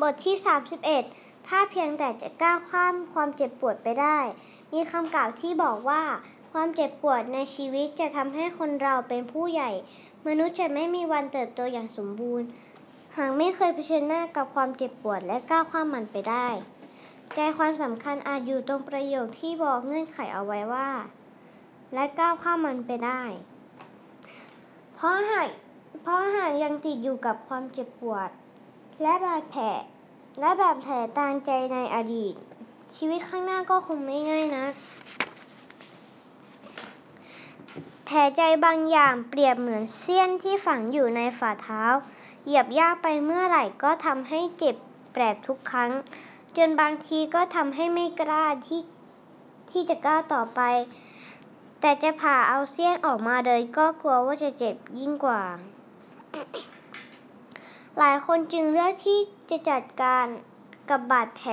บทที่31ถ้าเพียงแต่จะก้าวข้ามความเจ็บปวดไปได้มีคำกล่าวที่บอกว่าความเจ็บปวดในชีวิตจะทำให้คนเราเป็นผู้ใหญ่มนุษย์จะไม่มีวันเติบโตอย่างสมบูรณ์หากไม่เคยเผชิญหน้ากับความเจ็บปวดและก้าวข้ามมันไปได้ใจความสำคัญอาจอยู่ตรงประโยคที่บอกเงื่อนไขเอาไว้ว่าและก้าวข้ามมันไปได้เพราะหากยังติดอยู่กับความเจ็บปวดและบาดแผลตามใจในอดีตชีวิตข้างหน้าก็คงไม่ง่ายนักแผลใจบางอย่างเปรียบเหมือนเสี้ยนที่ฝังอยู่ในฝ่าเท้าเหยียบย่ำไปเมื่อไหร่ก็ทำให้เจ็บแปลบทุกครั้งจนบางทีก็ทำให้ไม่กล้าที่จะกล้าต่อไปแต่จะผ่าเอาเสี้ยนออกมาเลยก็กลัวว่าจะเจ็บยิ่งกว่า หลายคนจึงเลือกที่จะจัดการกับบาดแผล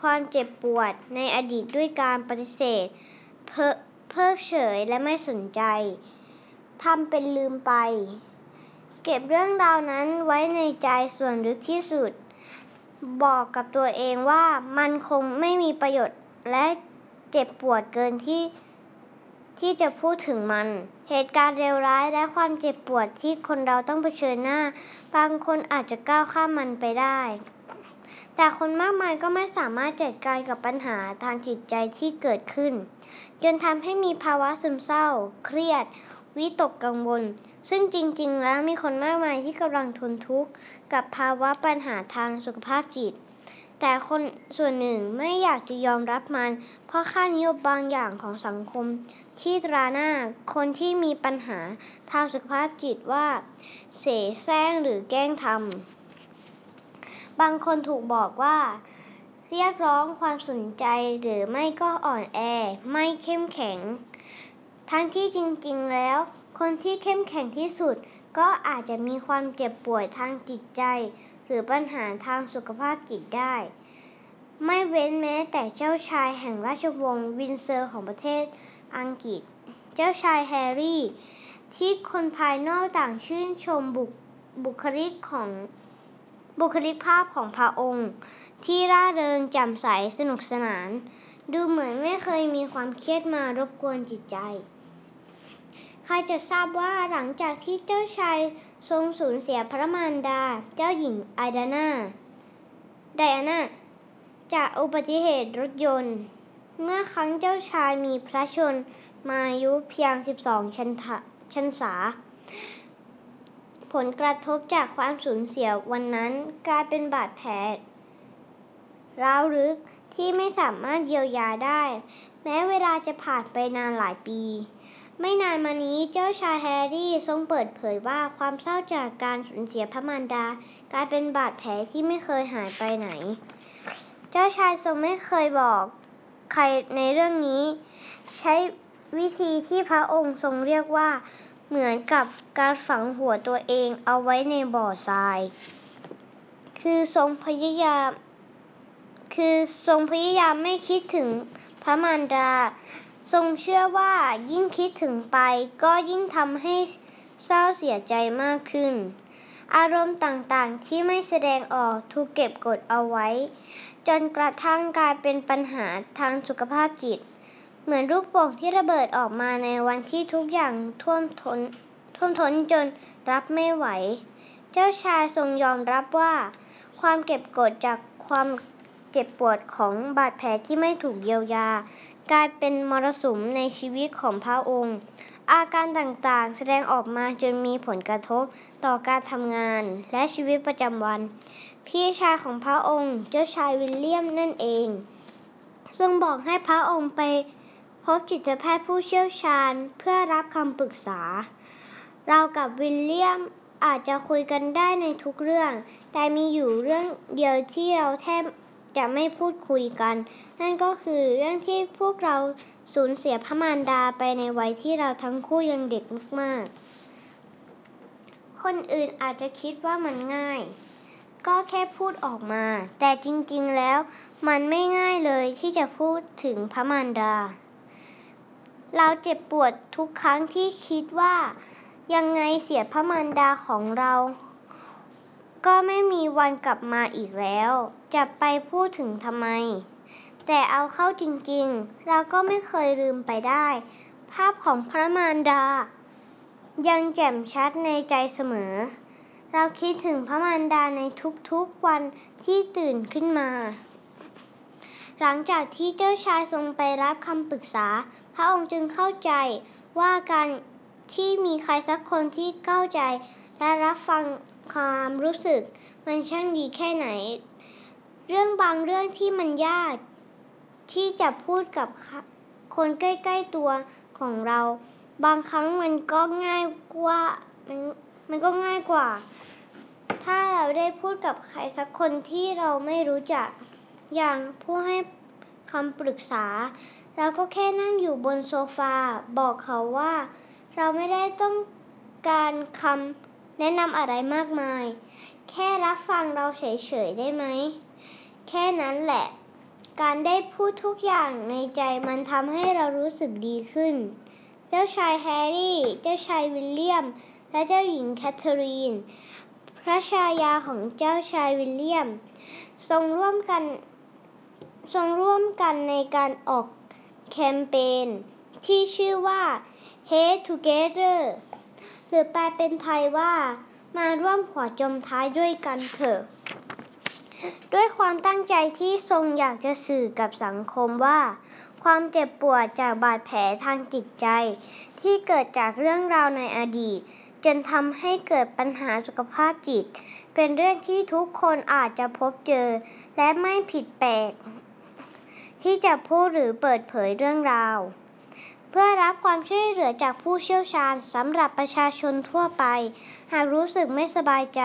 ความเจ็บปวดในอดีตด้วยการปฏิเสธเพิกเฉยและไม่สนใจทำเป็นลืมไปเก็บเรื่องราวนั้นไว้ในใจส่วนลึกที่สุดบอกกับตัวเองว่ามันคงไม่มีประโยชน์และเจ็บปวดเกินที่จะพูดถึงมันเหตุการณ์เลวร้ายและความเจ็บปวดที่คนเราต้องเผชิญหน้าบางคนอาจจะก้าวข้ามมันไปได้แต่คนมากมายก็ไม่สามารถจัดการกับปัญหาทางจิตใจที่เกิดขึ้นจนทำให้มีภาวะซึมเศร้าเครียดวิตกกังวลซึ่งจริงๆแล้วมีคนมากมายที่กำลังทนทุกข์กับภาวะปัญหาทางสุขภาพจิตแต่คนส่วนหนึ่งไม่อยากจะยอมรับมันเพราะค่านิยมบางอย่างของสังคมที่ตราหน้าคนที่มีปัญหาทางสุขภาพจิตว่าเสแสร้งหรือแกล้งทำบางคนถูกบอกว่าเรียกร้องความสนใจหรือไม่ก็อ่อนแอไม่เข้มแข็งทั้งที่จริงๆแล้วคนที่เข้มแข็งที่สุดก็อาจจะมีความเจ็บป่วยทางจิตใจหรือปัญหาทางสุขภาพจิตได้ไม่เว้นแม้แต่เจ้าชายแห่งราชวงศ์วินเซอร์ของประเทศอังกฤษเจ้าชายแฮร์รี่ที่คนภายนอกต่างชื่นชมบุคลิกภาพของพระองค์ที่ร่าเริงแจ่มใสสนุกสนานดูเหมือนไม่เคยมีความเครียดมารบกวนจิตใจใครจะทราบว่าหลังจากที่เจ้าชายทรงสูญเสียพระมารดาเจ้าหญิงไดอาน่าจากอุบัติเหตุรถยนต์เมื่อครั้งเจ้าชายมีพระชนมายุเพียง12พรรษาผลกระทบจากความสูญเสียวันนั้นกลายเป็นบาดแผลร้าวลึกที่ไม่สามารถเยียวยาได้แม้เวลาจะผ่านไปนานหลายปีไม่นานมานี้เจ้าชายแฮร์รี่ทรงเปิดเผยว่าความเศร้าจากการสูญเสียพระมารดากลายเป็นบาดแผลที่ไม่เคยหายไปไหนเจ้าชายทรงไม่เคยบอกใครในเรื่องนี้ใช้วิธีที่พระองค์ทรงเรียกว่าเหมือนกับการฝังหัวตัวเองเอาไว้ในบ่อทรายคือทรงพยายามไม่คิดถึงพระมารดาทรงเชื่อว่ายิ่งคิดถึงไปก็ยิ่งทำให้เศร้าเสียใจมากขึ้นอารมณ์ต่างๆที่ไม่แสดงออกถูกเก็บกดเอาไว้จนกระทั่งกลายเป็นปัญหาทางสุขภาพจิตเหมือนลูกโป่งที่ระเบิดออกมาในวันที่ทุกอย่างท่วมท้นจนรับไม่ไหวเจ้าชายทรงยอมรับว่าความเก็บกดจากความเจ็บปวดของบาดแผลที่ไม่ถูกเยียวยากลายเป็นมรสุมในชีวิตของพระองค์อาการต่างๆแสดงออกมาจนมีผลกระทบต่อการทำงานและชีวิตประจำวันพี่ชายของพระองค์เจ้าชายวิลเลียมนั่นเองซึ่งบอกให้พระองค์ไปพบจิตแพทย์ผู้เชี่ยวชาญเพื่อรับคำปรึกษาเรากับวิลเลียมอาจจะคุยกันได้ในทุกเรื่องแต่มีอยู่เรื่องเดียวที่เราแทบจะไม่พูดคุยกันนั่นก็คือเรื่องที่พวกเราสูญเสียพระมารดาไปในวัยที่เราทั้งคู่ยังเด็กมากๆคนอื่นอาจจะคิดว่ามันง่ายก็แค่พูดออกมาแต่จริงๆแล้วมันไม่ง่ายเลยที่จะพูดถึงพระมารดาเราเจ็บปวดทุกครั้งที่คิดว่ายังไงเสียพระมารดาของเรา ก็ไม่มีวันกลับมาอีกแล้วจะไปพูดถึงทำไมแต่เอาเข้าจริงๆเราก็ไม่เคยลืมไปได้ภาพของพระมารดายังแจ่มชัดในใจเสมอเราคิดถึงพระมารดาในทุกๆวันที่ตื่นขึ้นมาหลังจากที่เจ้าชายทรงไปรับคำปรึกษาพระองค์จึงเข้าใจว่าการที่มีใครสักคนที่เข้าใจและรับฟังความรู้สึกมันช่างดีแค่ไหนเรื่องบางเรื่องที่มันยากที่จะพูดกับคนใกล้ๆตัวของเราบางครั้งมันก็ง่ายกว่าถ้าเราได้พูดกับใครสักคนที่เราไม่รู้จักอย่างผู้ให้คำปรึกษาเราก็แค่นั่งอยู่บนโซฟาบอกเขาว่าเราไม่ได้ต้องการคำแนะนำอะไรมากมายแค่รับฟังเราเฉยๆได้ไหมแค่นั้นแหละการได้พูดทุกอย่างในใจมันทำให้เรารู้สึกดีขึ้นเจ้าชายแฮร์รี่เจ้าชายวิลเลียมและเจ้าหญิงแคทเธอรีนพระชายาของเจ้าชายวิลเลียมทรงร่วมกันในการออกแคมเปญที่ชื่อว่า Hey Together หรือแปลเป็นไทยว่ามาร่วมขอจมท้ายด้วยกันเถอะด้วยความตั้งใจที่ทรงอยากจะสื่อกับสังคมว่าความเจ็บปวดจากบาดแผลทางจิตใจที่เกิดจากเรื่องราวในอดีตจนทำให้เกิดปัญหาสุขภาพจิตเป็นเรื่องที่ทุกคนอาจจะพบเจอและไม่ผิดแปลกที่จะพูดหรือเปิดเผยเรื่องราวเพื่อรับความช่วยเหลือจากผู้เชี่ยวชาญสำหรับประชาชนทั่วไปหากรู้สึกไม่สบายใจ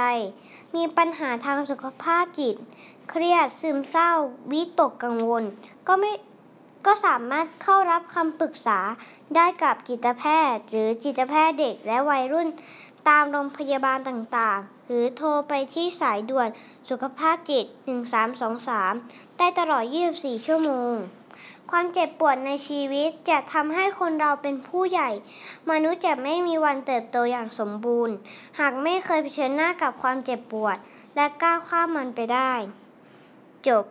มีปัญหาทางสุขภาพจิตเครียดซึมเศร้าวิตกกังวลก็สามารถเข้ารับคำปรึกษาได้กับจิตแพทย์หรือจิตแพทย์เด็กและวัยรุ่นตามโรงพยาบาลต่างๆหรือโทรไปที่สายด่วนสุขภาพจิต1323ได้ตลอด24ชั่วโมงความเจ็บปวดในชีวิตจะทำให้คนเราเป็นผู้ใหญ่มนุษย์จะไม่มีวันเติบโตอย่างสมบูรณ์หากไม่เคยเผชิญหน้ากับความเจ็บปวดและก้าวข้ามมันไปได้จบ